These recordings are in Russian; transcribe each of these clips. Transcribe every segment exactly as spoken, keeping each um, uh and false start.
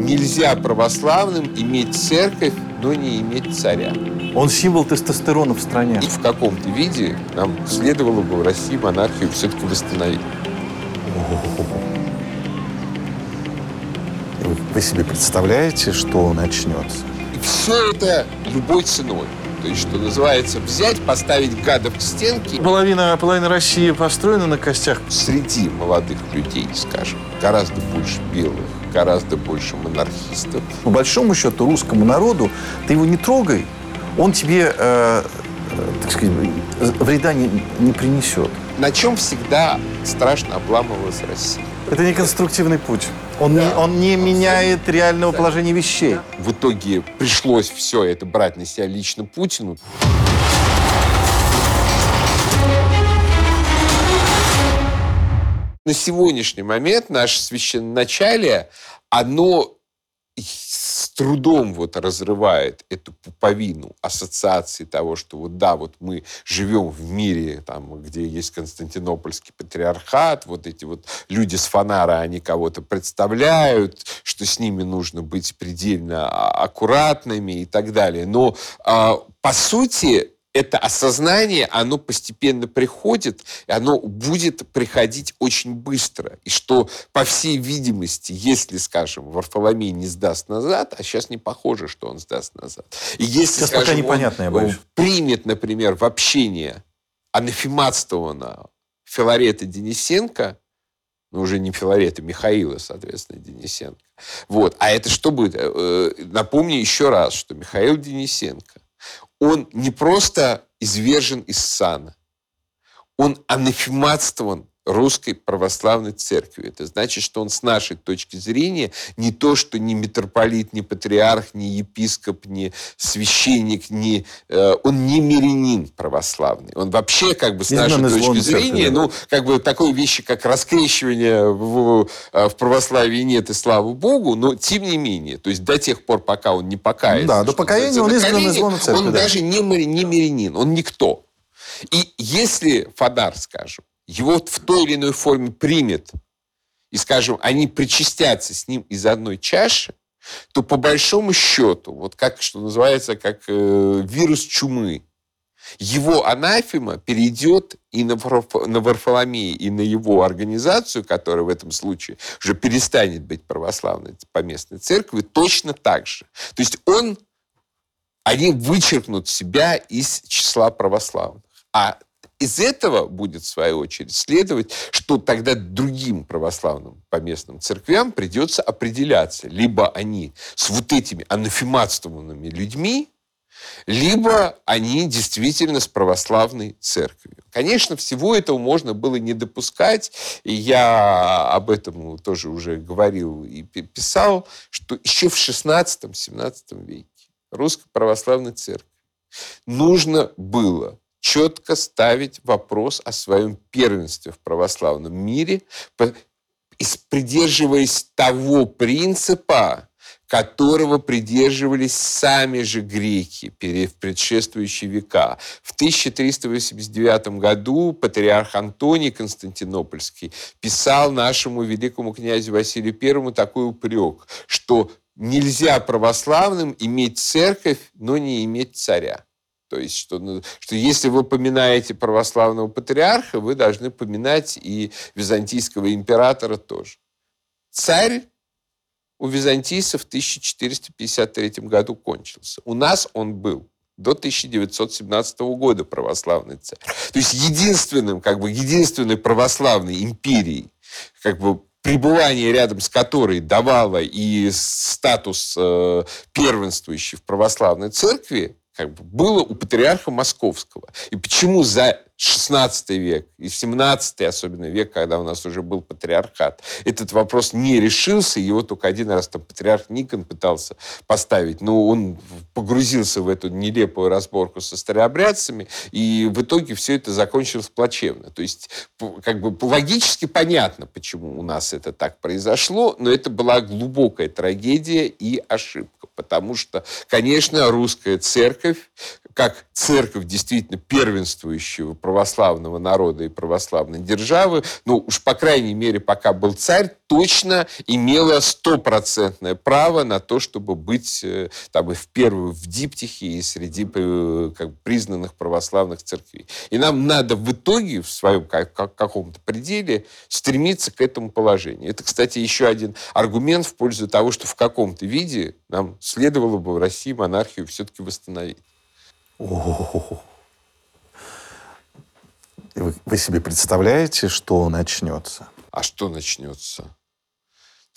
Нельзя православным иметь церковь, но не иметь царя. Он символ тестостерона в стране. И в каком-то виде нам следовало бы в России монархию все-таки восстановить. Вы себе представляете, что начнется? И все это любой ценой. То есть, что называется, взять, поставить гадов к стенке. Половина, половина России построена на костях. Среди молодых людей, скажем, гораздо больше белых, гораздо больше монархистов. По большому счету, русскому народу ты его не трогай, он тебе, э, так сказать, вреда не, не принесет. На чем всегда страшно обламывалась Россия. Это не конструктивный путь. Он, да, не, он не меняет реального, да, положения вещей. В итоге пришлось все это брать на себя лично Путину. На сегодняшний момент наше священноначалие, оно с трудом вот разрывает эту пуповину ассоциации того, что вот да, вот мы живем в мире, там, где есть Константинопольский патриархат, вот эти вот люди с фонара, они кого-то представляют, что с ними нужно быть предельно аккуратными и так далее. Но э, по сути это осознание, оно постепенно приходит, и оно будет приходить очень быстро. И что, по всей видимости, если, скажем, Варфоломей не сдаст назад, а сейчас не похоже, что он сдаст назад. И если, сейчас скажем, пока непонятно, я боюсь, он примет, например, в общение анафематствованного Филарета Денисенко, ну, уже не Филарета, Михаила, соответственно, Денисенко. Вот. А это что будет? Напомню еще раз, что Михаил Денисенко, он не просто извержен из сана, он анафематствован Русской Православной Церкви. Это значит, что он с нашей точки зрения не то, что ни митрополит, ни патриарх, ни епископ, ни священник, ни, э, он не мирянин православный. Он вообще как бы с нашей точки зрения, ну, как бы такой вещи, как раскрещивание в, в православии нет, и слава Богу, но тем не менее, то есть до тех пор, пока он не покается. Да, до покаяния он изгнан из лона церкви. Он даже не, не мирянин, он никто. И если фонарь, скажем, его в той или иной форме примет, и, скажем, они причастятся с ним из одной чаши, то по большому счету, вот как, что называется, как э, вирус чумы, его анафема перейдет и на, на Варфоломея, и на его организацию, которая в этом случае уже перестанет быть православной поместной церкви, точно так же. То есть он, они вычеркнут себя из числа православных. А из этого будет, в свою очередь, следовать, что тогда другим православным поместным церквям придется определяться. Либо они с вот этими анафематствованными людьми, либо они действительно с православной церковью. Конечно, всего этого можно было не допускать. И я об этом тоже уже говорил и писал, что еще в шестнадцатом-семнадцатом веке Русской Православной Церкви нужно было четко ставить вопрос о своем первенстве в православном мире, придерживаясь того принципа, которого придерживались сами же греки в предшествующие века. В тысяча триста восемьдесят девятом году патриарх Антоний Константинопольский писал нашему великому князю Василию Первому такой упрек, что нельзя православным иметь церковь, но не иметь царя. То есть, что, что если вы поминаете православного патриарха, вы должны поминать и византийского императора тоже. Царь у византийцев в тысяча четыреста пятьдесят третьем году кончился. У нас он был до тысяча девятьсот семнадцатого года православный царь. То есть, единственным, как бы, единственной православной империей, как бы, пребывание рядом с которой давало и статус э, первенствующий в православной церкви, как бы, было у патриарха Московского. И почему за шестнадцатый век и семнадцатый, особенно век, когда у нас уже был патриархат, этот вопрос не решился, его только один раз там патриарх Никон пытался поставить, но он погрузился в эту нелепую разборку со старообрядцами, и в итоге все это закончилось плачевно. То есть, как бы, логически понятно, почему у нас это так произошло, но это была глубокая трагедия и ошибка, потому что, конечно, русская церковь, как церковь действительно первенствующего православного народа и православной державы, ну уж по крайней мере, пока был царь, точно имела стопроцентное право на то, чтобы быть там и в первую в диптихе, и среди как бы признанных православных церквей. И нам надо в итоге, в своем как, как, каком-то пределе, стремиться к этому положению. Это, кстати, еще один аргумент в пользу того, что в каком-то виде нам следовало бы в России монархию все-таки восстановить. О-о-о. Вы, вы себе представляете, что начнется? А что начнется?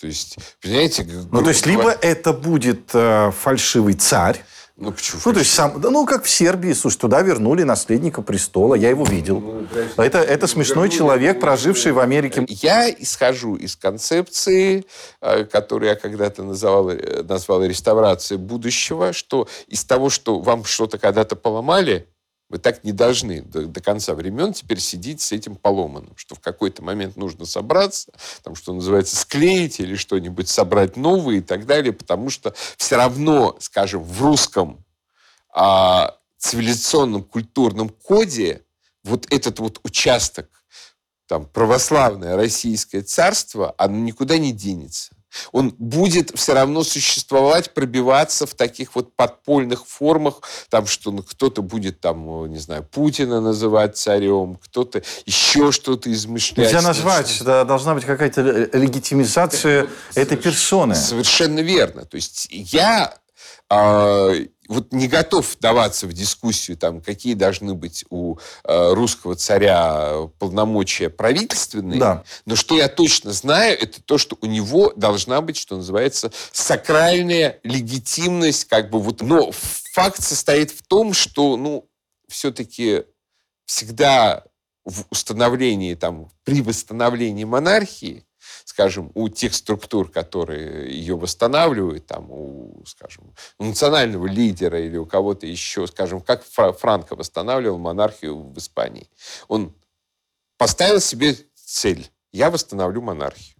То есть, понимаете... Ну, то есть, либо это будет э, фальшивый царь. Ну, почему? Ну, то есть, сам, да, ну, как в Сербии. Слушай, туда вернули наследника престола. Я его видел. Ну, да, это это смешной вернули, человек, проживший в Америке. Я исхожу из концепции, которую я когда-то называл, назвал реставрацией будущего, что из того, что вам что-то когда-то поломали, вы так не должны до, до конца времен теперь сидеть с этим поломанным, что в какой-то момент нужно собраться, там, что называется, склеить или что-нибудь собрать новое и так далее, потому что все равно, скажем, в русском а, цивилизационном культурном коде вот этот вот участок, там, православное российское царство, оно никуда не денется. Он будет все равно существовать, пробиваться в таких вот подпольных формах, там, что ну, кто-то будет, там, не знаю, Путина называть царем, кто-то еще что-то измышлять. Нельзя назвать, да, должна быть какая-то легитимизация это, этой персоны. Совершенно верно. То есть я... Э- Вот не готов вдаваться в дискуссию, там, какие должны быть у э, русского царя полномочия правительственные, да. Но что я точно знаю, это то, что у него должна быть, что называется, сакральная легитимность, как бы вот. Но факт состоит в том, что, ну, все-таки всегда в установлении, там, при восстановлении монархии, скажем, у тех структур, которые ее восстанавливают, там, у, скажем, национального лидера или у кого-то еще, скажем, как Франко восстанавливал монархию в Испании. Он поставил себе цель: я восстановлю монархию.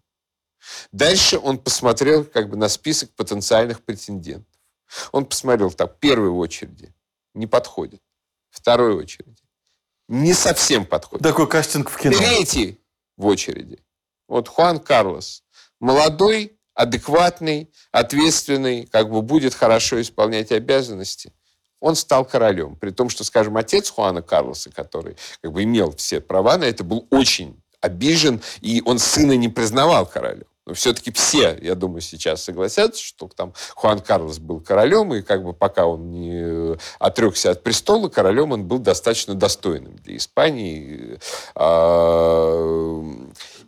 Дальше он посмотрел как бы на список потенциальных претендентов. Он посмотрел, там, в первой очереди не подходит, в второй очереди не совсем подходит. Такой кастинг в кино. Третий в очереди. Вот Хуан Карлос. Молодой, адекватный, ответственный, как бы будет хорошо исполнять обязанности. Он стал королем. При том, что, скажем, отец Хуана Карлоса, который как бы имел все права на это, был очень обижен, и он сына не признавал королем. Но все-таки все, я думаю, сейчас согласятся, что там Хуан Карлос был королем, и как бы пока он не отрекся от престола, королем он был достаточно достойным для Испании.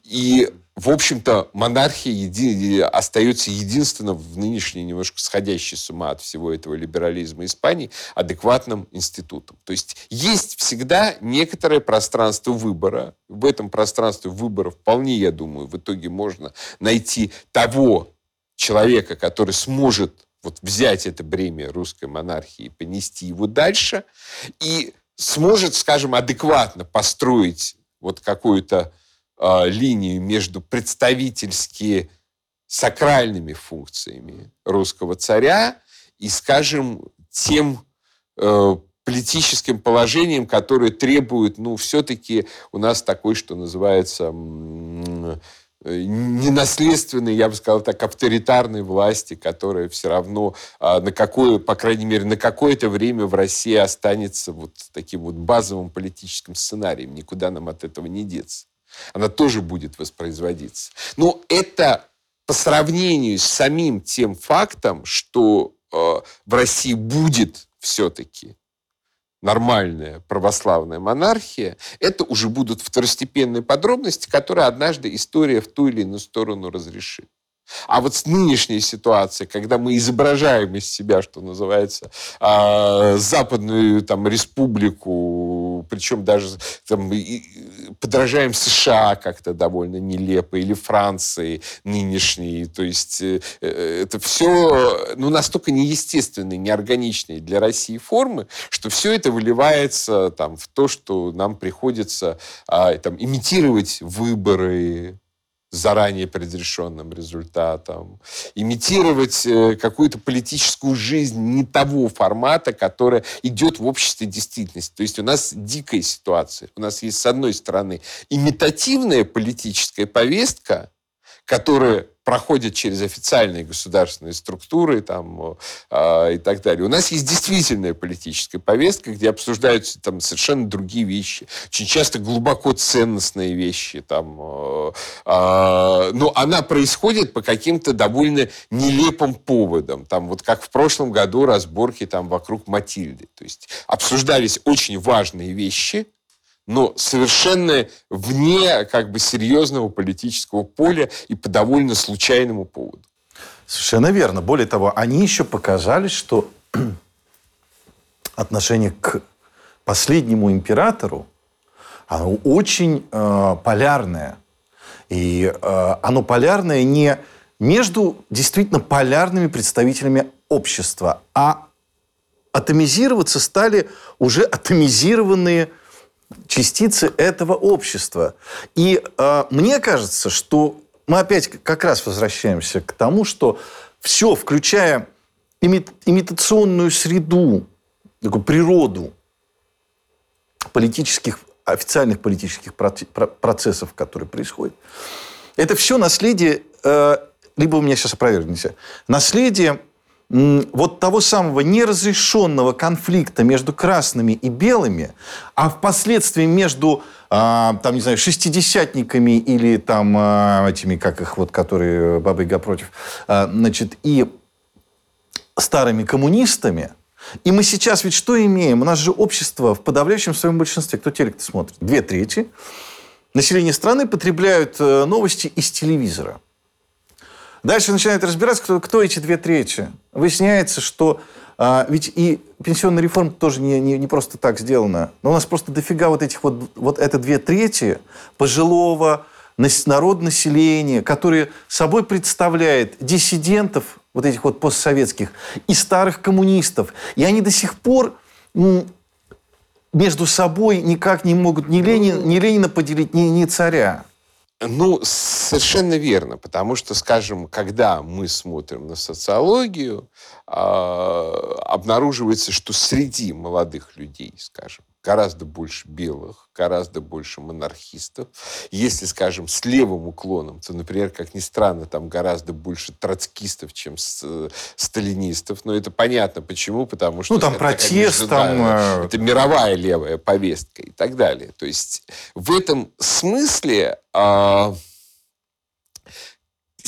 И, в общем-то, монархия еди... остается единственно в нынешней, немножко сходящей с ума от всего этого либерализма Испании, адекватным институтом. То есть есть всегда некоторое пространство выбора. В этом пространстве выбора вполне, я думаю, в итоге можно найти того человека, который сможет вот взять это бремя русской монархии и понести его дальше, и сможет, скажем, адекватно построить вот какую-то линию между представительски сакральными функциями русского царя и, скажем, тем э, политическим положением, которое требует, ну, все-таки у нас такой, что называется, м- ненаследственной, я бы сказал так, авторитарной власти, которая все равно на какое, по крайней мере, на какое-то время в России останется вот таким вот базовым политическим сценарием. Никуда нам от этого не деться. Она тоже будет воспроизводиться. Но это по сравнению с самим тем фактом, что э, в России будет все-таки нормальная православная монархия, это уже будут второстепенные подробности, которые однажды история в ту или иную сторону разрешит. А вот с нынешней ситуацией, когда мы изображаем из себя, что называется, западную там республику, причем даже там, подражаем США как-то довольно нелепо, или Франции нынешней, то есть это все ну, настолько неестественные, неорганичные для России формы, что все это выливается там, в то, что нам приходится там, имитировать выборы, заранее предрешенным результатом, имитировать какую-то политическую жизнь не того формата, которая идет в обществе действительности. То есть у нас дикая ситуация. У нас есть, с одной стороны, имитативная политическая повестка, которая проходит через официальные государственные структуры там, э, и так далее. У нас есть действительная политическая повестка, где обсуждаются там, совершенно другие вещи, очень часто глубоко ценностные вещи. Там, э, э, но она происходит по каким-то довольно нелепым поводам. Там, вот как в прошлом году разборки там, вокруг Матильды. То есть обсуждались очень важные вещи, но совершенно вне как бы серьезного политического поля и по довольно случайному поводу. Совершенно верно. Более того, они еще показали, что отношение к последнему императору, оно очень э, полярное. И э, оно полярное не между действительно полярными представителями общества, а атомизироваться стали уже атомизированные частицы этого общества. И э, мне кажется, что мы опять как раз возвращаемся к тому, что все, включая имит, имитационную среду, такую природу политических, официальных политических процессов, которые происходят, это все наследие, э, либо вы меня сейчас опровергнете, наследие вот того самого неразрешенного конфликта между красными и белыми, а впоследствии между там, не знаю, шестидесятниками или там этими, как их вот, которые Бабы-Яга против, значит, и старыми коммунистами. И мы сейчас ведь что имеем? У нас же общество в подавляющем своем большинстве, кто телек-то смотрит, две трети населения страны потребляют новости из телевизора. Дальше начинают разбираться, кто, кто эти две трети. Выясняется, что а, ведь и пенсионная реформа тоже не, не, не просто так сделана. Но у нас просто дофига вот этих вот, вот это две трети пожилого народонаселения, которое собой представляет диссидентов, вот этих вот постсоветских, и старых коммунистов. И они до сих пор м, между собой никак не могут ни, Ленин, ни Ленина поделить, ни, ни царя. Ну, совершенно верно, потому что, скажем, когда мы смотрим на социологию, э, обнаруживается, что среди молодых людей, скажем, гораздо больше белых, гораздо больше монархистов. Если, скажем, с левым уклоном, то, например, как ни странно, там гораздо больше троцкистов, чем сталинистов. Но это понятно, почему, потому что... Ну, там это протест, там... Это мировая левая повестка и так далее. То есть в этом смысле... А...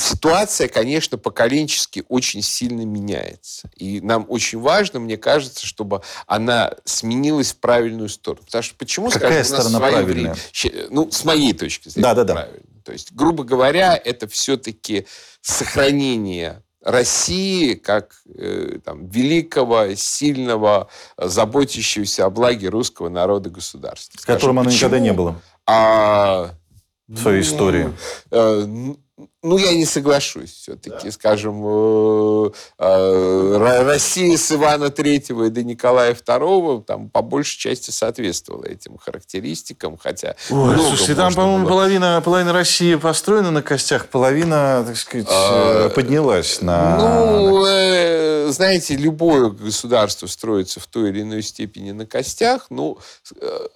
Ситуация, конечно, поколенчески очень сильно меняется. И нам очень важно, мне кажется, чтобы она сменилась в правильную сторону. Потому что почему, Какая скажем, сторона у нас правильная? Время... Ну, с моей точки зрения, да, да, правильно. Да. То есть, грубо говоря, это все-таки сохранение России как э, там, великого, сильного, заботящегося о благе русского народа государства. Скажем, которым оно почему? Никогда не было. А... В своей истории. Ну, Ну, я не соглашусь все-таки, да. Скажем, э, э, Россия с Ивана Третьего и до Николая Второго там, по большей части соответствовала этим характеристикам, хотя... Ой, слушайте, там, по-моему, было... половина, половина России построена на костях, половина, так сказать, а, поднялась на... Ну, э, знаете, любое государство строится в той или иной степени на костях, ну... Э,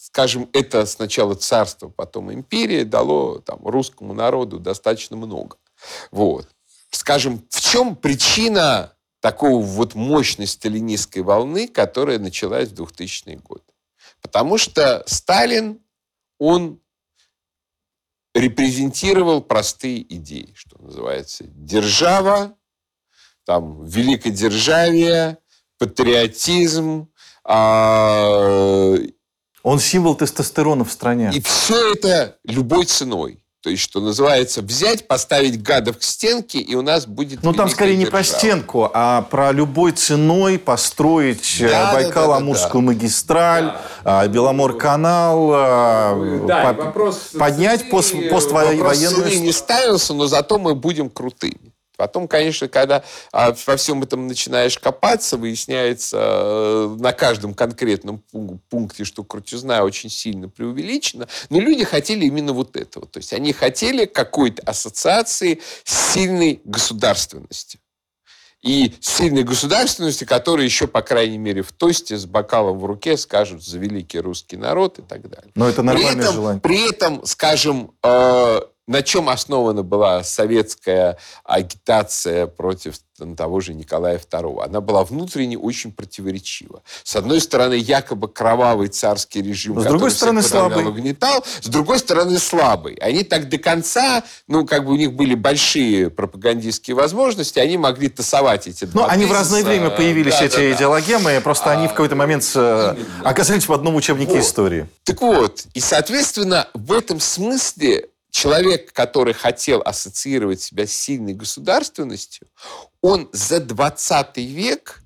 Скажем, это сначала царство, потом империя дало там, русскому народу достаточно много. Вот. Скажем, в чем причина такой вот мощной сталинистской волны, которая началась в двухтысячные годы? Потому что Сталин, он репрезентировал простые идеи, что называется, держава, там, великодержавие, патриотизм, э- Он символ тестостерона в стране. И все это любой ценой. То есть, что называется, взять, поставить гадов к стенке, и у нас будет... Ну, там скорее держава. Не про стенку, а про любой ценой построить да, Байкало-Амурскую да, да, да. магистраль, да. Беломорканал, да, по- поднять пост- поствоенную... Вопрос цены не ставился, но зато мы будем крутыми. Потом, конечно, когда а, во всем этом начинаешь копаться, выясняется а, на каждом конкретном пункте, что крутизна очень сильно преувеличена. Но люди хотели именно вот этого. То есть они хотели какой-то ассоциации с сильной государственностью. И сильной государственности, которая еще, по крайней мере, в тосте с бокалом в руке скажут за великий русский народ и так далее. Но это нормальное при этом, желание. При этом, скажем... Э, на чем основана была советская агитация против того же Николая Второго? Она была внутренне очень противоречива. С одной стороны, якобы кровавый царский режим, с который всех подавлял, угнетал. С другой стороны, слабый. Они так до конца, ну, как бы у них были большие пропагандистские возможности, они могли тасовать эти два. Ну, они в разное время появились, да, эти да, да. идеологемы, просто а, они в какой-то момент именно. оказались в одном учебнике вот. истории. Так вот, и, соответственно, в этом смысле человек, который хотел ассоциировать себя с сильной государственностью, он за двадцатый век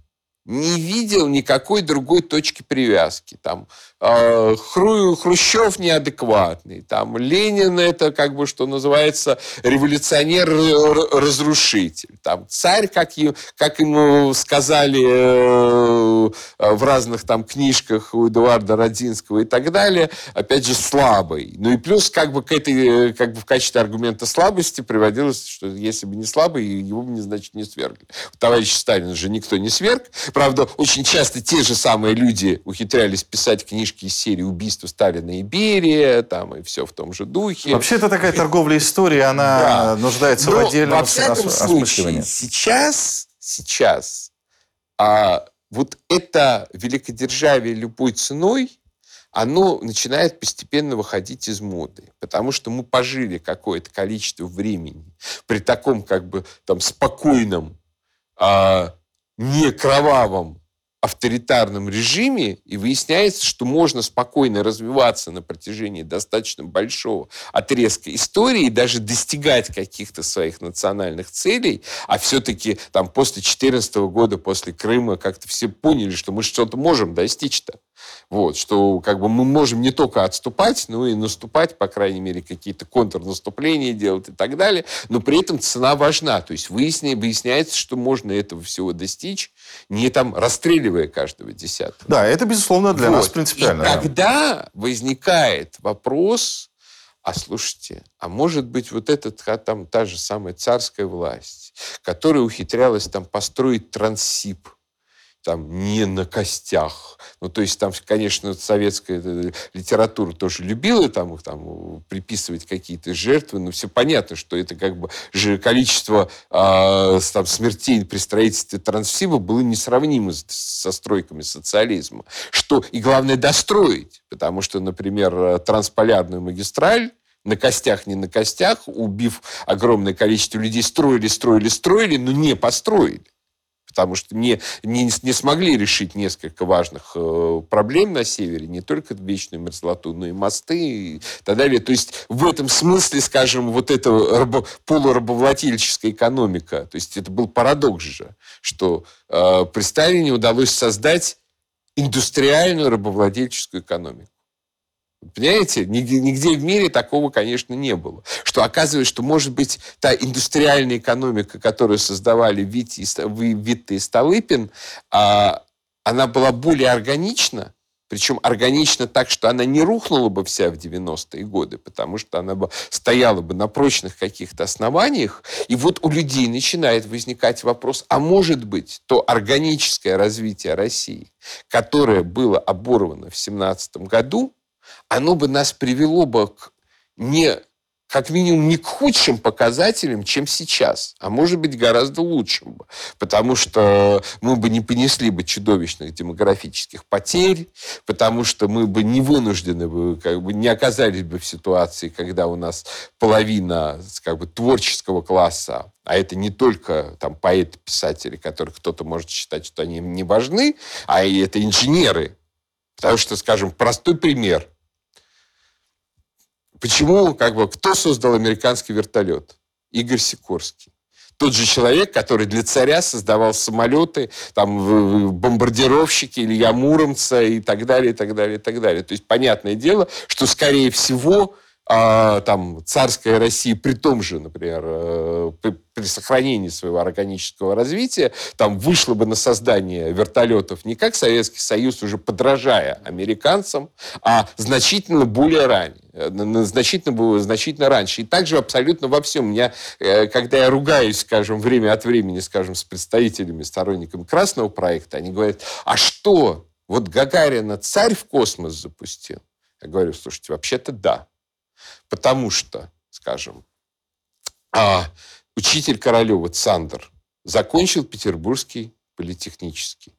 не видел никакой другой точки привязки. Там, э, Хру, Хрущев неадекватный, там, Ленин это, как бы, что называется, революционер-разрушитель. Там, царь, как, е, как ему сказали э, в разных там, книжках у Эдуарда Родзинского и так далее, опять же, слабый. Ну и плюс как бы, к этой, как бы в качестве аргумента слабости приводилось, что если бы не слабый, его бы, значит, не свергли. Товарищ Сталин же никто не сверг. Правда, очень часто те же самые люди ухитрялись писать книжки из серии «Убийства Сталина и Берия», там, и все в том же духе. Вообще, это такая торговля истории, она да. нуждается Но, в отдельном во всяком ос- случае, сейчас, сейчас а, вот это великодержавие любой ценой, оно начинает постепенно выходить из моды. Потому что мы пожили какое-то количество времени при таком, как бы, там, спокойном... А, не кровавом авторитарном режиме, и выясняется, что можно спокойно развиваться на протяжении достаточно большого отрезка истории, даже достигать каких-то своих национальных целей, а все-таки там после четырнадцатого года, после Крыма, как-то все поняли, что мы что-то можем достичь-то. Вот, что как бы мы можем не только отступать, но и наступать, по крайней мере, какие-то контрнаступления делать и так далее, но при этом цена важна. То есть выясни, выясняется, что можно этого всего достичь, не там расстреливая каждого десятого. Да, это, безусловно, для вот. нас принципиально. И да. когда возникает вопрос, а слушайте, а может быть вот эта там, та же самая царская власть, которая ухитрялась там построить Транссиб, там, не на костях. Ну, то есть, там, конечно, советская литература тоже любила там, их, там, приписывать какие-то жертвы, но все понятно, что это как бы количество э, там, смертей при строительстве Транссиба было несравнимо со стройками социализма. Что, и главное, достроить. Потому что, например, Трансполярную магистраль на костях, не на костях, убив огромное количество людей, строили, строили, строили, но не построили. Потому что не, не, не смогли решить несколько важных э, проблем на севере, не только вечную мерзлоту, но и мосты и так далее. То есть в этом смысле, скажем, вот эта рабо, полурабовладельческая экономика, то есть это был парадокс же, что э, при Сталине удалось создать индустриальную рабовладельческую экономику. Понимаете? Нигде, нигде в мире такого, конечно, не было. Что оказывается, что, может быть, та индустриальная экономика, которую создавали Витте и, Витте и Столыпин, она была более органична, причем органично так, что она не рухнула бы вся в девяностые годы, потому что она бы стояла бы на прочных каких-то основаниях. И вот у людей начинает возникать вопрос, а может быть, то органическое развитие России, которое было оборвано в семнадцатом году, оно бы нас привело бы к не, как минимум не к худшим показателям, чем сейчас, а может быть гораздо лучшим бы, потому что мы бы не понесли бы чудовищных демографических потерь, потому что мы бы не вынуждены бы, как бы не оказались бы в ситуации, когда у нас половина, как бы, творческого класса, а это не только там поэты, писатели, которых кто-то может считать, что они не важны, а и это инженеры. Потому что, скажем, простой пример. Почему, как бы, кто создал американский вертолет? Игорь Сикорский. Тот же человек, который для царя создавал самолеты, там, бомбардировщики, Илья Муромца и так далее, и так далее, и так далее. То есть, понятное дело, что, скорее всего, а, там, царская Россия при том же, например, при, при сохранении своего органического развития, там, вышло бы на создание вертолетов не как Советский Союз, уже подражая американцам, а значительно более ранее. Значительно было, значительно раньше. И также абсолютно во всем. Меня, когда я ругаюсь, скажем, время от времени, скажем, с представителями, сторонниками Красного проекта, они говорят, а что, вот Гагарина царь в космос запустил? Я говорю, слушайте, вообще-то да. Потому что, скажем, учитель Королева Цандер закончил Петербургский политехнический.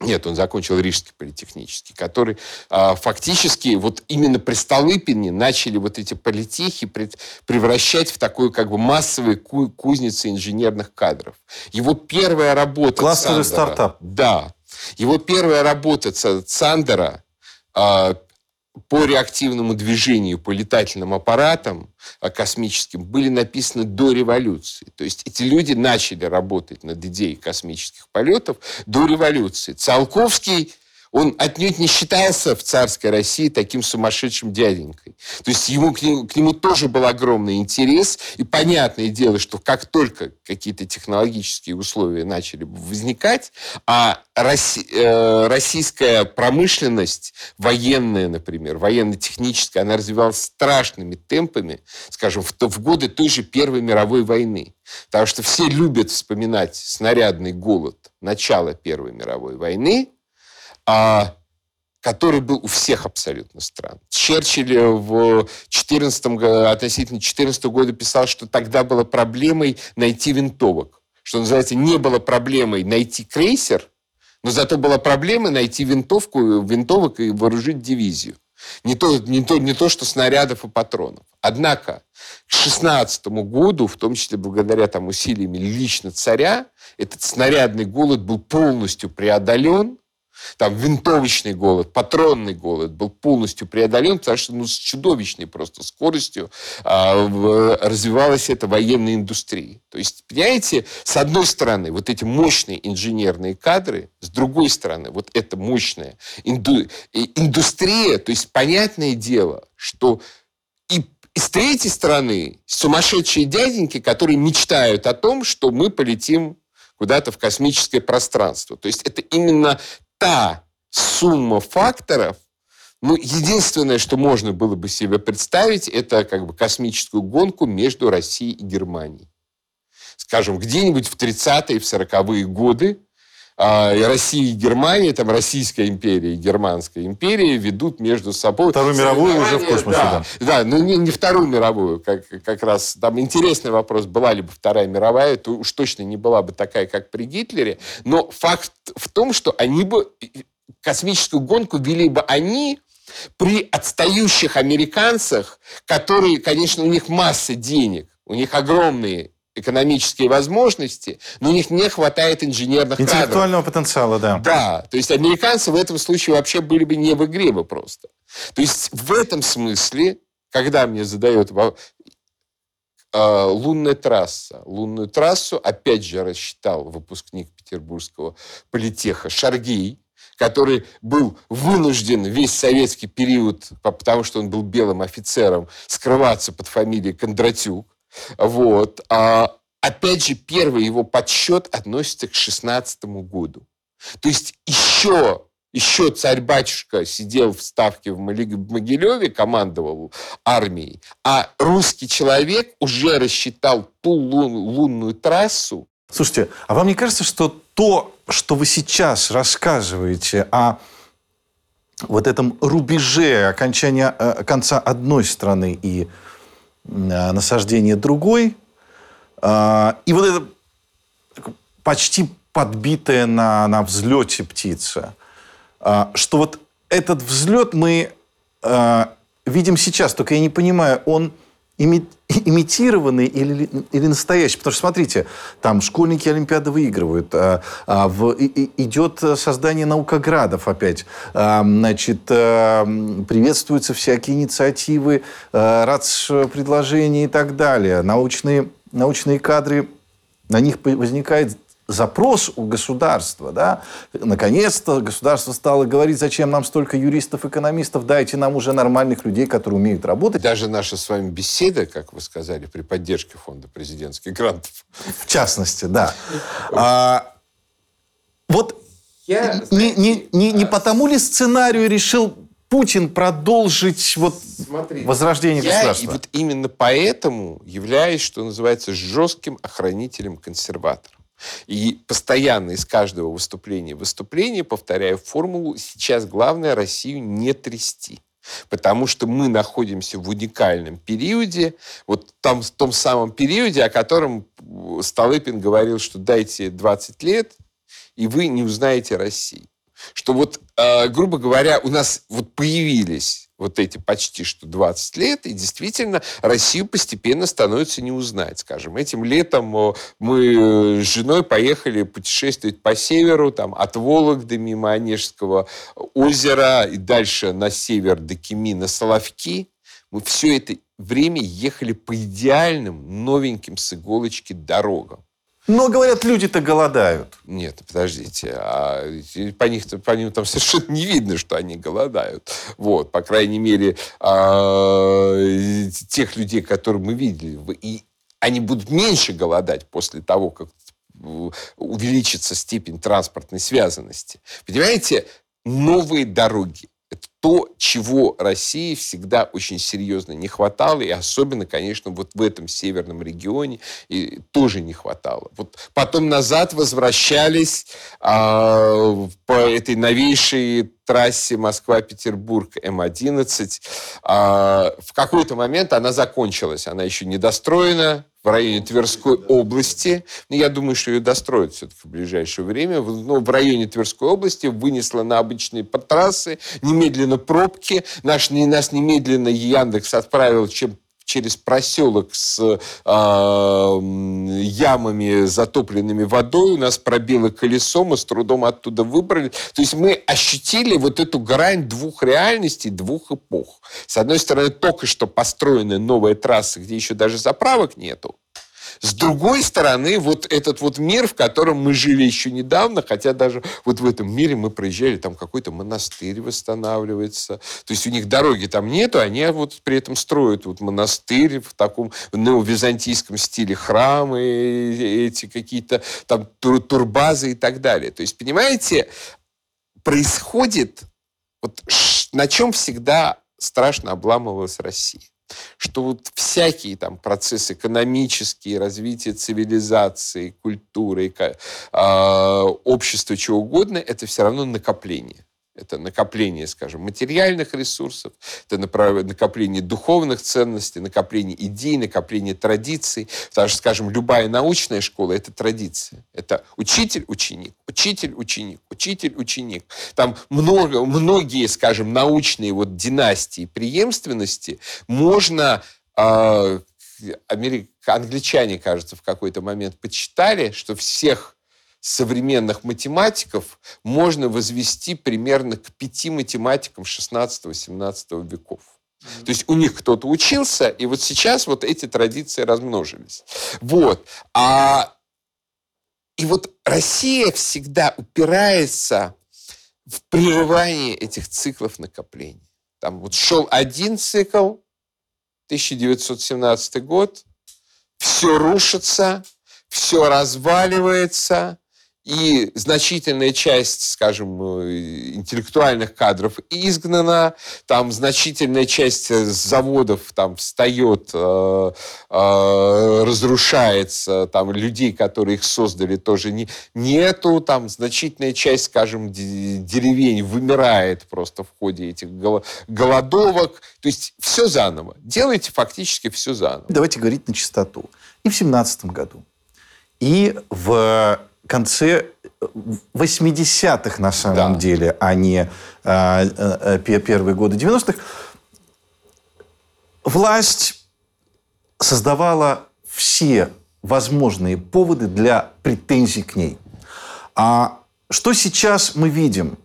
Нет, он закончил Рижский политехнический, который а, фактически вот именно при Столыпине начали вот эти политехи пред, превращать в такую как бы массовую ку- кузницу инженерных кадров. Его первая работа... Классовый Цандера, стартап. Да. Его первая работа Цандера а, по реактивному движению, по летательным аппаратам космическим были написаны до революции. То есть эти люди начали работать над идеей космических полетов до революции. Циолковский, он отнюдь не считался в царской России таким сумасшедшим дяденькой. То есть ему, к, нему, к нему тоже был огромный интерес. И понятное дело, что как только какие-то технологические условия начали возникать, а Росси, э, российская промышленность, военная, например, военно-техническая, она развивалась страшными темпами, скажем, в, в годы той же Первой мировой войны. Потому что все любят вспоминать снарядный голод начала Первой мировой войны, а, который был у всех абсолютно стран. Черчилль в четырнадцатом, относительно четырнадцатого года писал, что тогда было проблемой найти винтовок. Что называется, не было проблемой найти крейсер, но зато была проблема найти винтовку, винтовок и вооружить дивизию. Не то, не то, не то, что снарядов и патронов. Однако к шестнадцатому году, в том числе благодаря там, усилиям лично царя, этот снарядный голод был полностью преодолен. Там винтовочный голод, патронный голод был полностью преодолен, потому что ну, с чудовищной просто скоростью а, в, развивалась эта военная индустрия. То есть, понимаете, с одной стороны, вот эти мощные инженерные кадры, с другой стороны, вот эта мощная инду, индустрия, то есть, понятное дело, что и И с третьей стороны, сумасшедшие дяденьки, которые мечтают о том, что мы полетим куда-то в космическое пространство. То есть, это именно... Та сумма факторов, ну, единственное, что можно было бы себе представить, это как бы космическую гонку между Россией и Германией. Скажем, где-нибудь в тридцатые, в сороковые годы Россия и Германия, там Российская империя и Германская империя ведут между собой... Вторую мировую уже в космосе, да. Да, да но не, не Вторую мировую, как, как раз. Там интересный вопрос, была ли бы Вторая мировая, то уж точно не была бы такая, как при Гитлере. Но факт в том, что они бы... Космическую гонку вели бы они... При отстающих американцах, которые, конечно, у них масса денег, у них огромные... экономические возможности, но у них не хватает инженерных кадров. Интеллектуального потенциала, да. Да, то есть американцы в этом случае вообще были бы не в игре бы просто. То есть в этом смысле, когда мне задают э, лунная трасса, лунную трассу, опять же рассчитал выпускник Петербургского политеха Шаргей, который был вынужден весь советский период, потому что он был белым офицером, скрываться под фамилией Кондратюк. Вот. А, опять же, первый его подсчет относится к шестнадцатому году. То есть еще, еще царь-батюшка сидел в ставке в Могилеве, командовал армией, а русский человек уже рассчитал ту лун, лунную трассу. Слушайте, а вам не кажется, что то, что вы сейчас рассказываете о вот этом рубеже окончания, конца одной страны и насаждение другой, и вот это почти подбитая на, на взлете птица, что вот этот взлет мы видим сейчас, только я не понимаю, он ими, имитированный или, или настоящий? Потому что, смотрите, там школьники Олимпиады выигрывают, идет создание наукоградов опять, значит, приветствуются всякие инициативы, РАЦ-предложения и так далее. Научные, научные кадры, на них возникает запрос у государства, да, наконец-то государство стало говорить, зачем нам столько юристов, экономистов, дайте нам уже нормальных людей, которые умеют работать. Даже наша с вами беседа, как вы сказали, при поддержке фонда президентских грантов. В частности, да. А, вот Я, не, не, не, не а... потому ли сценарию решил Путин продолжить вот Смотри, возрождение я государства? И вот именно поэтому являюсь, что называется, жестким охранителем консерваторов. И постоянно из каждого выступления в выступление повторяю формулу «сейчас главное Россию не трясти». Потому что мы находимся в уникальном периоде, вот там, в том самом периоде, о котором Столыпин говорил, что дайте двадцать лет, и вы не узнаете России. Что вот, э, грубо говоря, у нас вот появились вот эти почти что двадцать лет, и действительно Россию постепенно становится не узнать, скажем. Этим летом мы с женой поехали путешествовать по северу, там, от Вологды мимо Онежского озера, и дальше на север до Кеми, на Соловки. Мы все это время ехали по идеальным, новеньким с иголочки дорогам. Но, говорят, люди-то голодают. Нет, подождите. А по, них, по ним там совершенно не видно, что они голодают. Вот, по крайней мере, а, тех людей, которых мы видели. И они будут меньше голодать после того, как увеличится степень транспортной связанности. Понимаете, новые дороги. Это то, чего России всегда очень серьезно не хватало, и особенно, конечно, вот в этом северном регионе и тоже не хватало. Вот потом назад возвращались а, по этой новейшей трассе Москва-Петербург эм одиннадцать. А, в какой-то момент она закончилась, она еще не достроена. В районе Тверской области, но я думаю, что ее достроят все-таки в ближайшее время, но в районе Тверской области вынесло на обычные трассы, немедленно пробки, наш, нас немедленно Яндекс отправил чем, через проселок с э, ямами, затопленными водой, у нас пробило колесо, мы с трудом оттуда выбрали. То есть мы ощутили вот эту грань двух реальностей, двух эпох. С одной стороны, только что построены новые трассы, где еще даже заправок нету. С другой стороны, вот этот вот мир, в котором мы жили еще недавно, хотя даже вот в этом мире мы проезжали, там какой-то монастырь восстанавливается. То есть у них дороги там нету, они вот при этом строят вот монастырь в таком неовизантийском стиле, храмы, эти какие-то там турбазы и так далее. То есть, понимаете, происходит вот на чем всегда страшно обламывалась Россия. Что вот всякие там процессы экономические, развитие цивилизации, культуры, э, общества, чего угодно, это все равно накопление. Это накопление, скажем, материальных ресурсов, это накопление духовных ценностей, накопление идей, накопление традиций. Потому что, скажем, любая научная школа – это традиция. Это учитель-ученик, учитель-ученик, учитель-ученик. Там много, многие, скажем, научные вот династии преемственности можно... Э, америк, англичане, кажется, в какой-то момент почитали, что всех современных математиков можно возвести примерно к пяти математикам шестнадцатого-семнадцатого веков. Mm-hmm. То есть у них кто-то учился, и вот сейчас вот эти традиции размножились. Вот. А... И вот Россия всегда упирается в прерывание этих циклов накопления. Там вот шел один цикл, тысяча девятьсот семнадцатый год, все рушится, все разваливается. И значительная часть, скажем, интеллектуальных кадров изгнана, там значительная часть заводов там встает, э, э, разрушается, там людей, которые их создали, тоже не, нету, там значительная часть, скажем, деревень вымирает просто в ходе этих голодовок. То есть все заново. Делайте фактически все заново. Давайте говорить на чистоту. И в семнадцатом году, и в... в конце восьмидесятых, на самом да. деле, а не а, а, первые годы девяностых, власть создавала все возможные поводы для претензий к ней. А что сейчас мы видим?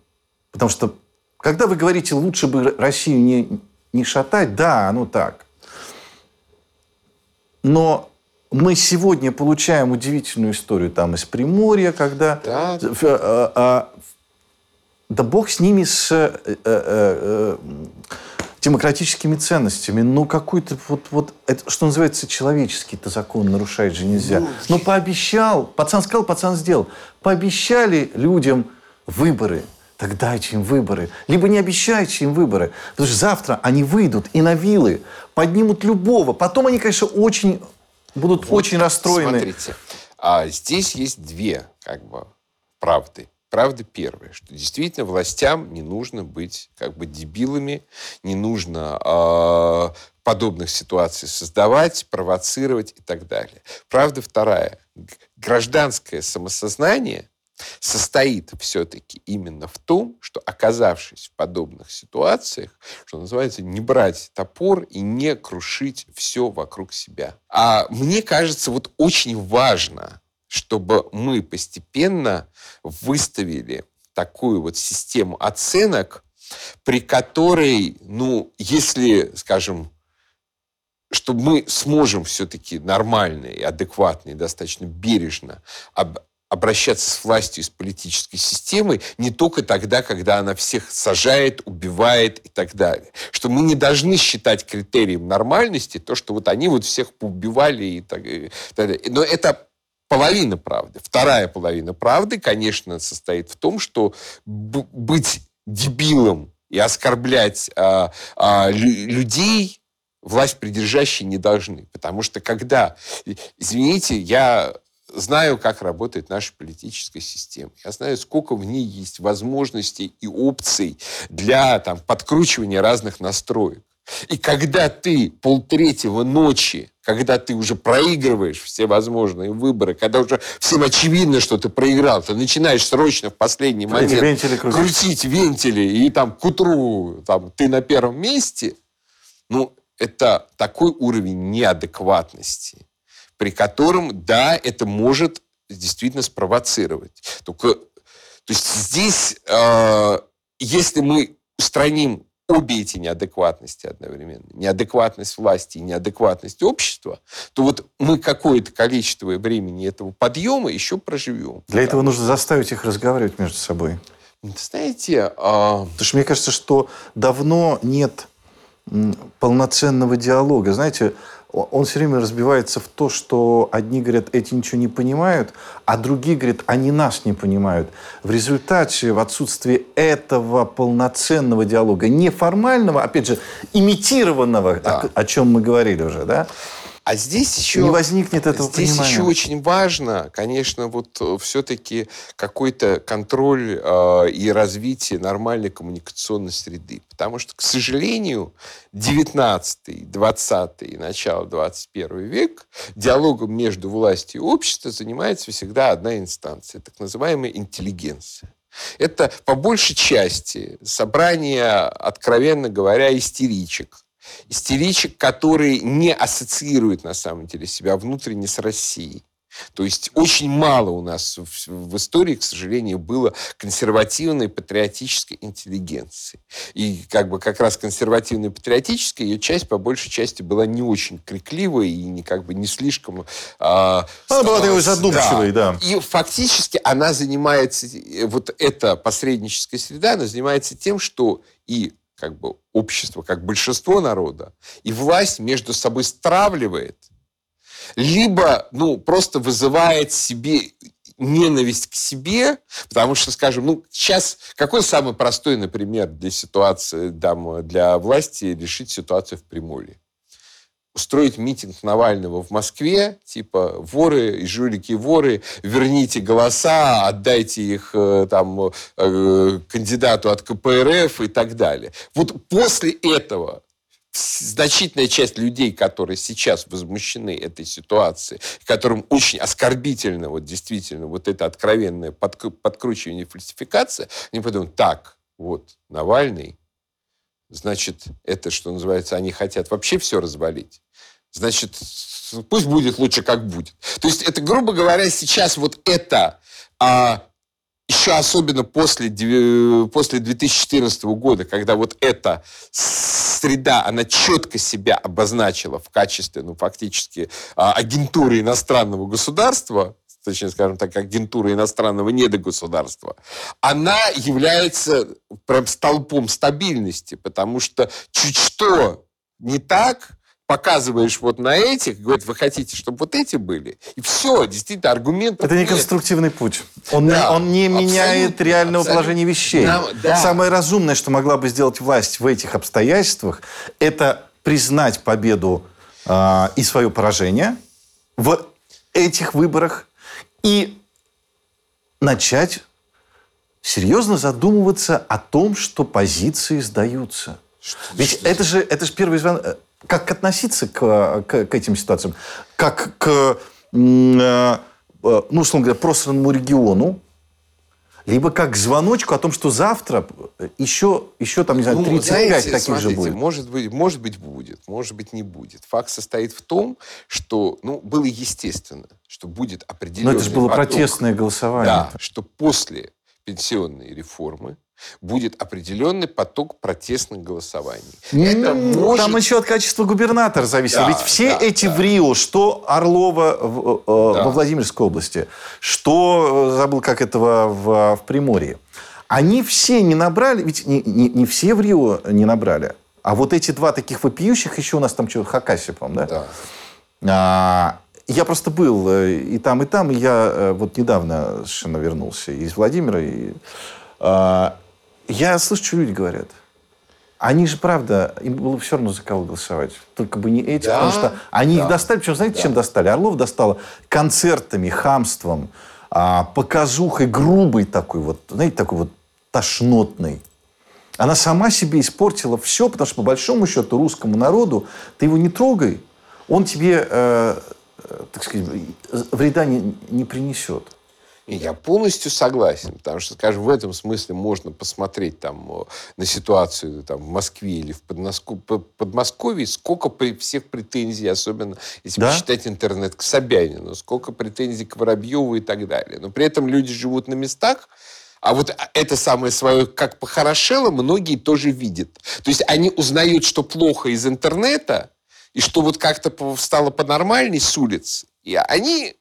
Потому что, когда вы говорите, лучше бы Россию не, не шатать, да, оно так. Но Мы сегодня получаем удивительную историю там из Приморья, когда... Да, да. А, а, да бог с ними, с а, а, демократическими ценностями. Ну, какой-то вот... вот это, что называется, человеческий-то закон нарушать же нельзя. Ну, пообещал. Пацан сказал, пацан сделал. Пообещали людям выборы. Так дайте им выборы. Либо не обещайте им выборы. Потому что завтра они выйдут и на вилы поднимут любого. Потом они, конечно, очень... Будут вот, очень расстроены. Смотрите, а здесь есть две как бы правды. Правда первая, что действительно властям не нужно быть как бы дебилами, не нужно э, подобных ситуаций создавать, провоцировать и так далее. Правда вторая. Гражданское самосознание состоит все-таки именно в том, что, оказавшись в подобных ситуациях, что называется, не брать топор и не крушить все вокруг себя. А мне кажется, вот очень важно, чтобы мы постепенно выставили такую вот систему оценок, при которой, ну, если, скажем, что мы сможем все-таки нормально и адекватно и достаточно бережно об обращаться с властью и с политической системой не только тогда, когда она всех сажает, убивает и так далее. Что мы не должны считать критерием нормальности то, что вот они вот всех поубивали и так, и так далее. Но это половина правды. Вторая половина правды, конечно, состоит в том, что быть дебилом и оскорблять а, а, лю- людей власть придержащие не должны. Потому что когда... Извините, я... знаю, как работает наша политическая система. Я знаю, сколько в ней есть возможностей и опций для там, подкручивания разных настроек. И когда ты полтретьего ночи, когда ты уже проигрываешь все возможные выборы, когда уже всем очевидно, что ты проиграл, ты начинаешь срочно в последний момент вентили крутить. крутить вентили, и там к утру там, ты на первом месте, ну, это такой уровень неадекватности, при котором, да, это может действительно спровоцировать. Только, то есть здесь, э, если мы устраним обе эти неадекватности одновременно, неадекватность власти и неадекватность общества, то вот мы какое-то количество времени этого подъема еще проживем. Для этого нужно заставить их разговаривать между собой. Знаете... Э... Потому что мне кажется, что давно нет полноценного диалога. Знаете... Он все время разбивается в то, что одни говорят, эти ничего не понимают, а другие говорят, они нас не понимают. В результате, в отсутствии этого полноценного диалога, неформального, опять же, имитированного, да. о, о чем мы говорили уже, да? А здесь еще... Не возникнет этого здесь понимания. Здесь еще очень важно, конечно, вот все-таки какой-то контроль э, и развитие нормальной коммуникационной среды. Потому что, к сожалению, девятнадцатый, двадцатый и начало двадцать первый век диалогом между властью и обществом занимается всегда одна инстанция, так называемая интеллигенция. Это, по большей части, собрание, откровенно говоря, истеричек. Истеричек, которые не ассоциируют, на самом деле, себя внутренне с Россией. То есть очень мало у нас в истории, к сожалению, было консервативной патриотической интеллигенции. И как бы как раз консервативная патриотическая ее часть, по большей части, была не очень крикливой и не, как бы, не слишком... Она э, была такой задумчивой, да. да. И фактически она занимается... Вот эта посредническая среда, она занимается тем, что и... как бы общество, как большинство народа, и власть между собой стравливает, либо, ну, просто вызывает себе ненависть к себе, потому что, скажем, ну, сейчас какой самый простой, например, для ситуации, там, для власти решить ситуацию в Приморье? Устроить митинг Навального в Москве, типа воры, жулики, воры, верните голоса, отдайте их там, кандидату от ка пэ эр эф и так далее. Вот после этого значительная часть людей, которые сейчас возмущены этой ситуацией, которым очень оскорбительно вот действительно вот это откровенное подкручивание и фальсификация, они подумают, так, вот Навальный, значит, это, что называется, они хотят вообще все развалить. Значит, пусть будет лучше, как будет. То есть это, грубо говоря, сейчас вот это, а, еще особенно после, после две тысячи четырнадцатого года, когда вот это... С... среда, она четко себя обозначила в качестве, ну, фактически, агентуры иностранного государства, точнее, скажем так, агентура иностранного недогосударства, она является прям столпом стабильности, потому что чуть что не так, показываешь вот на этих, говорит, вы хотите, чтобы вот эти были, и все, действительно, аргументов Это не нет. конструктивный путь. Он, да, не, он не меняет реального абсолютно. положения вещей. Нам, да. Самое разумное, что могла бы сделать власть в этих обстоятельствах, это признать победу э, и свое поражение в этих выборах и начать серьезно задумываться о том, что позиции сдаются. Что, Ведь что это, же, это же первый звонок. Как относиться к, к, к этим ситуациям? Как к, ну, условно говоря, просранному региону, либо как к звоночку о том, что завтра еще, еще там, не знаю, тридцать пять ну, знаете, таких смотрите, же будет. Может быть, может быть, будет, может быть, не будет. Факт состоит в том, что, ну, было естественно, что будет определенный... Но это же было поток, протестное голосование. Да, что после пенсионной реформы будет определенный поток протестных голосований. Это может... Там еще от качества губернатора зависело. Да, Ведь все да, эти да. в Рио, что Орлова в, э, да. во Владимирской области, что, забыл, как этого в, в Приморье, они все не набрали. Ведь не, не, не все в Рио не набрали. А вот эти два таких вопиющих, еще у нас там что, Хакасия, по-моему, да? Да. Я просто был и там, и там. И я вот недавно совершенно вернулся из Владимира. И... Я слышу, что люди говорят. Они же, правда, им было все равно за кого голосовать. Только бы не эти, да, потому что они да, их достали. Причем, знаете, да. чем достали? Орлов достала концертами, хамством, показухой, грубой такой вот, знаете, такой вот тошнотной. Она сама себе испортила все, потому что, по большому счету, русскому народу ты его не трогай, он тебе, э, так сказать, вреда не, не принесет. Я полностью согласен, потому что, скажем, в этом смысле можно посмотреть там, на ситуацию там, в Москве или в Подмосковье, сколько при всех претензий, особенно если да? почитать интернет, к Собянину, сколько претензий к Воробьеву и так далее. Но при этом люди живут на местах, а вот это самое свое, как похорошело, многие тоже видят. То есть они узнают, что плохо из интернета, и что вот как-то стало по-нормальней с улиц, и они...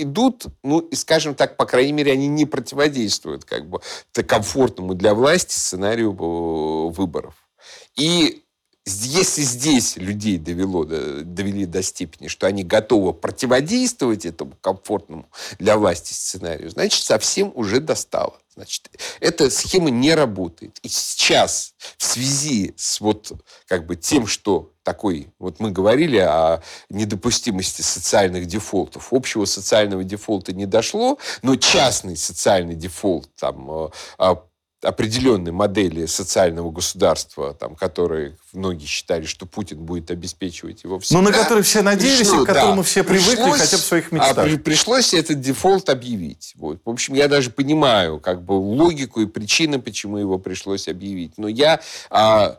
идут, ну, и, скажем так, по крайней мере, они не противодействуют как бы комфортному для власти сценарию выборов. И если здесь людей довело, довели до степени, что они готовы противодействовать этому комфортному для власти сценарию, значит, совсем уже достало. Значит, эта схема не работает. И сейчас в связи с вот как бы тем, что такой... Вот мы говорили о недопустимости социальных дефолтов. Общего социального дефолта не дошло, но частный социальный дефолт там... определенной модели социального государства, там, которые многие считали, что Путин будет обеспечивать его всегда. Но на который все надеялись, и к которому да, все привыкли пришлось, хотя бы в своих мечтах. А, пришлось этот дефолт объявить. Вот. В общем, я даже понимаю как бы логику и причины, почему его пришлось объявить. Но я... А,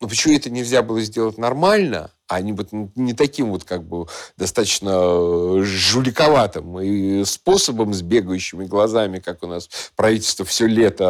ну, почему это нельзя было сделать нормально, а не, вот, не таким вот как бы достаточно жуликоватым и способом с бегающими глазами, как у нас правительство все лето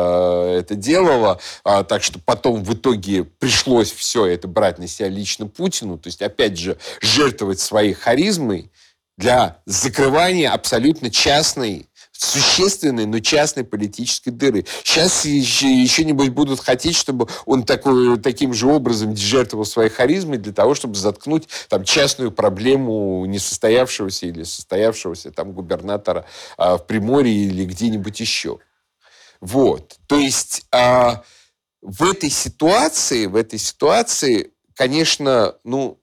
это делало, а, так что потом в итоге пришлось все это брать на себя лично Путину, то есть опять же жертвовать своей харизмой для закрывания абсолютно частной, существенной, но частной политической дыры. Сейчас еще, еще небось, будут хотеть, чтобы он такой, таким же образом жертвовал своей харизмой для того, чтобы заткнуть там, частную проблему несостоявшегося или состоявшегося там, губернатора а, в Приморье или где-нибудь еще. Вот. То есть а, в этой ситуации, в этой ситуации, конечно, ну,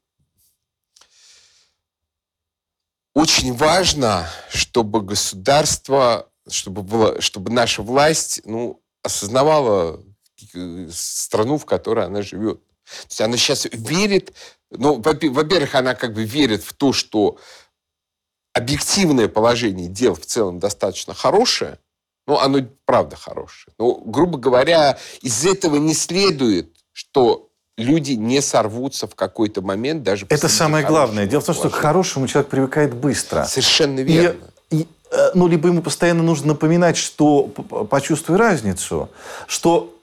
очень важно, чтобы государство, чтобы, было, чтобы наша власть ну, осознавала страну, в которой она живет. То есть она сейчас верит, ну, во-первых, она как бы верит в то, что объективное положение дел в целом достаточно хорошее, но оно правда хорошее. Но, грубо говоря, из этого не следует, что... люди не сорвутся в какой-то момент даже... Это самое главное. Дело в том, что к хорошему человек привыкает быстро. Совершенно верно. И, и, ну, либо ему постоянно нужно напоминать, что почувствуй разницу, что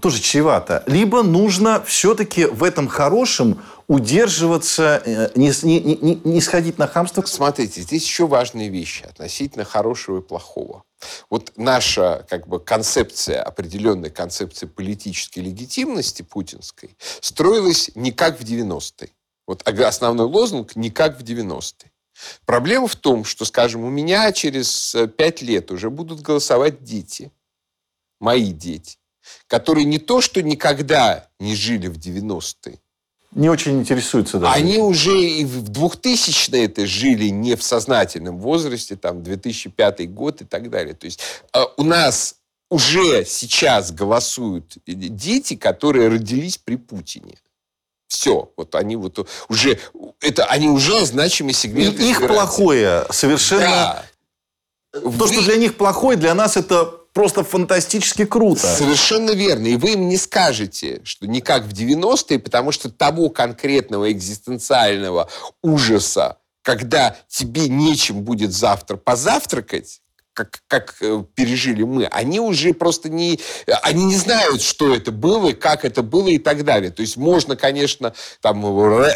тоже чревато. Либо нужно все-таки в этом хорошем удерживаться, не, не, не, не сходить на хамство. Смотрите, здесь еще важные вещи относительно хорошего и плохого. Вот наша как бы, концепция, определенная концепция политической легитимности путинской строилась не как в девяностые. Вот основной лозунг «не как в девяностые». Проблема в том, что, скажем, у меня через пять лет уже будут голосовать дети, мои дети, которые не то, что никогда не жили в девяностые. Не очень интересуются даже. Они уже и в двухтысячные это жили не в сознательном возрасте, там, две тысячи пятый год и так далее. То есть у нас уже сейчас голосуют дети, которые родились при Путине. Все. Вот они вот уже... Это они уже значимый сегмент. И их плохое совершенно... Да. То, Вы... что для них плохое, для нас это... Просто фантастически круто. Совершенно верно. И вы им не скажете, что не как в девяностые, потому что того конкретного экзистенциального ужаса, когда тебе нечем будет завтра позавтракать, как, как пережили мы, они уже просто не... Они не знают, что это было, и как это было и так далее. То есть можно, конечно, там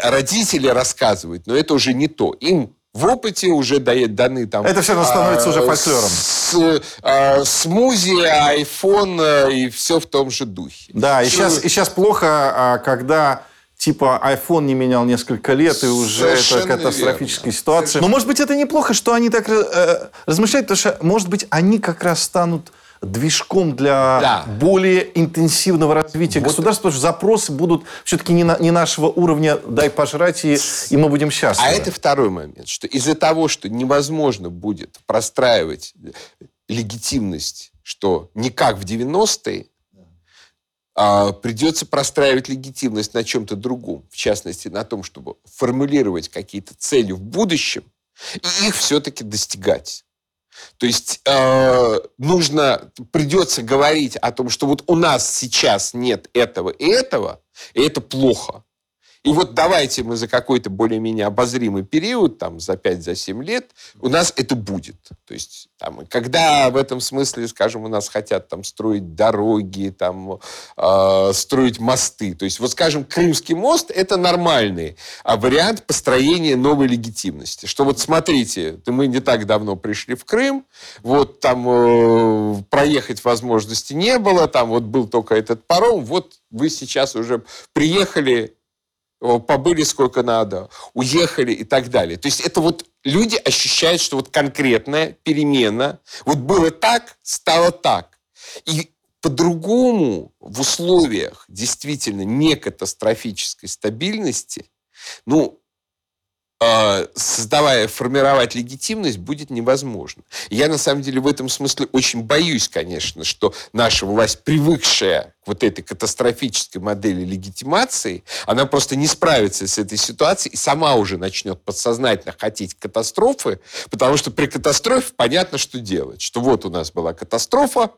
родители рассказывать, но это уже не то. Им... В опыте уже даны там... Это все равно становится а, уже фольклором. С, а, смузи, айфон и все в том же духе. Да, и сейчас, и сейчас плохо, когда типа айфон не менял несколько лет, и уже Совершенно это катастрофическая верно. Ситуация. Совершенно... Но, может быть, это неплохо, что они так э, размышляют, потому что, может быть, они как раз станут движком для да. более интенсивного развития вот. Государства, потому что запросы будут все-таки не, на, не нашего уровня «дай пожрать, и, и мы будем счастливы». А это второй момент, что из-за того, что невозможно будет простраивать легитимность, что не как в девяностые, а придется простраивать легитимность на чем-то другом, в частности, на том, чтобы формулировать какие-то цели в будущем и их все-таки достигать. То есть э, нужно, придется говорить о том, что вот у нас сейчас нет этого и этого, и это плохо. И вот давайте мы за какой-то более-менее обозримый период, там, за пять-семь лет, у нас это будет. То есть, там, когда в этом смысле, скажем, у нас хотят там, строить дороги, там, э, строить мосты. То есть, вот, скажем, Крымский мост – это нормальный вариант построения новой легитимности. Что вот, смотрите, мы не так давно пришли в Крым, вот там э, проехать возможности не было, там вот был только этот паром, вот вы сейчас уже приехали, побыли сколько надо, уехали и так далее. То есть это вот люди ощущают, что вот конкретная перемена, вот было так, стало так. И по-другому в условиях действительно некатастрофической стабильности, ну, создавая, формировать легитимность, будет невозможно. Я, на самом деле, в этом смысле очень боюсь, конечно, что наша власть, привыкшая к вот этой катастрофической модели легитимации, она просто не справится с этой ситуацией и сама уже начнет подсознательно хотеть катастрофы, потому что при катастрофе понятно, что делать. Что вот у нас была катастрофа,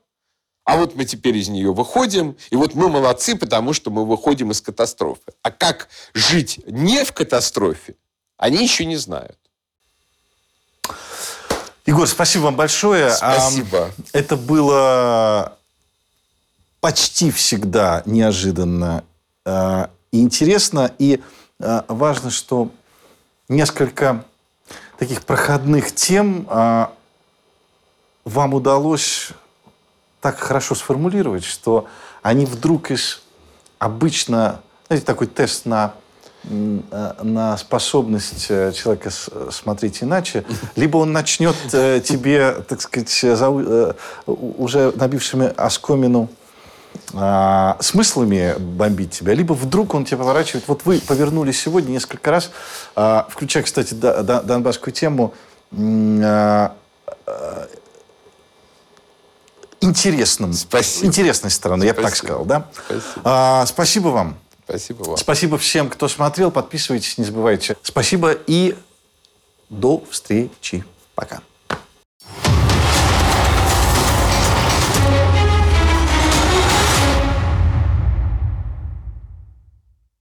а вот мы теперь из нее выходим, и вот мы молодцы, потому что мы выходим из катастрофы. А как жить не в катастрофе, они еще не знают. Егор, спасибо вам большое. Спасибо. Это было почти всегда неожиданно и интересно. И важно, что несколько таких проходных тем вам удалось так хорошо сформулировать, что они вдруг из обычно... Знаете, такой тест на... на способность человека смотреть иначе, либо он начнет тебе, так сказать, за, уже набившими оскомину а, смыслами бомбить тебя, либо вдруг он тебя поворачивает. Вот вы повернули сегодня несколько раз, а, включая, кстати, донбасскую тему, а, а, интересным, Спасибо. интересной стороны, Спасибо. я бы так сказал. Да? Спасибо. А, спасибо вам. Спасибо вам. Спасибо всем, кто смотрел. Подписывайтесь, не забывайте. Спасибо и до встречи. Пока.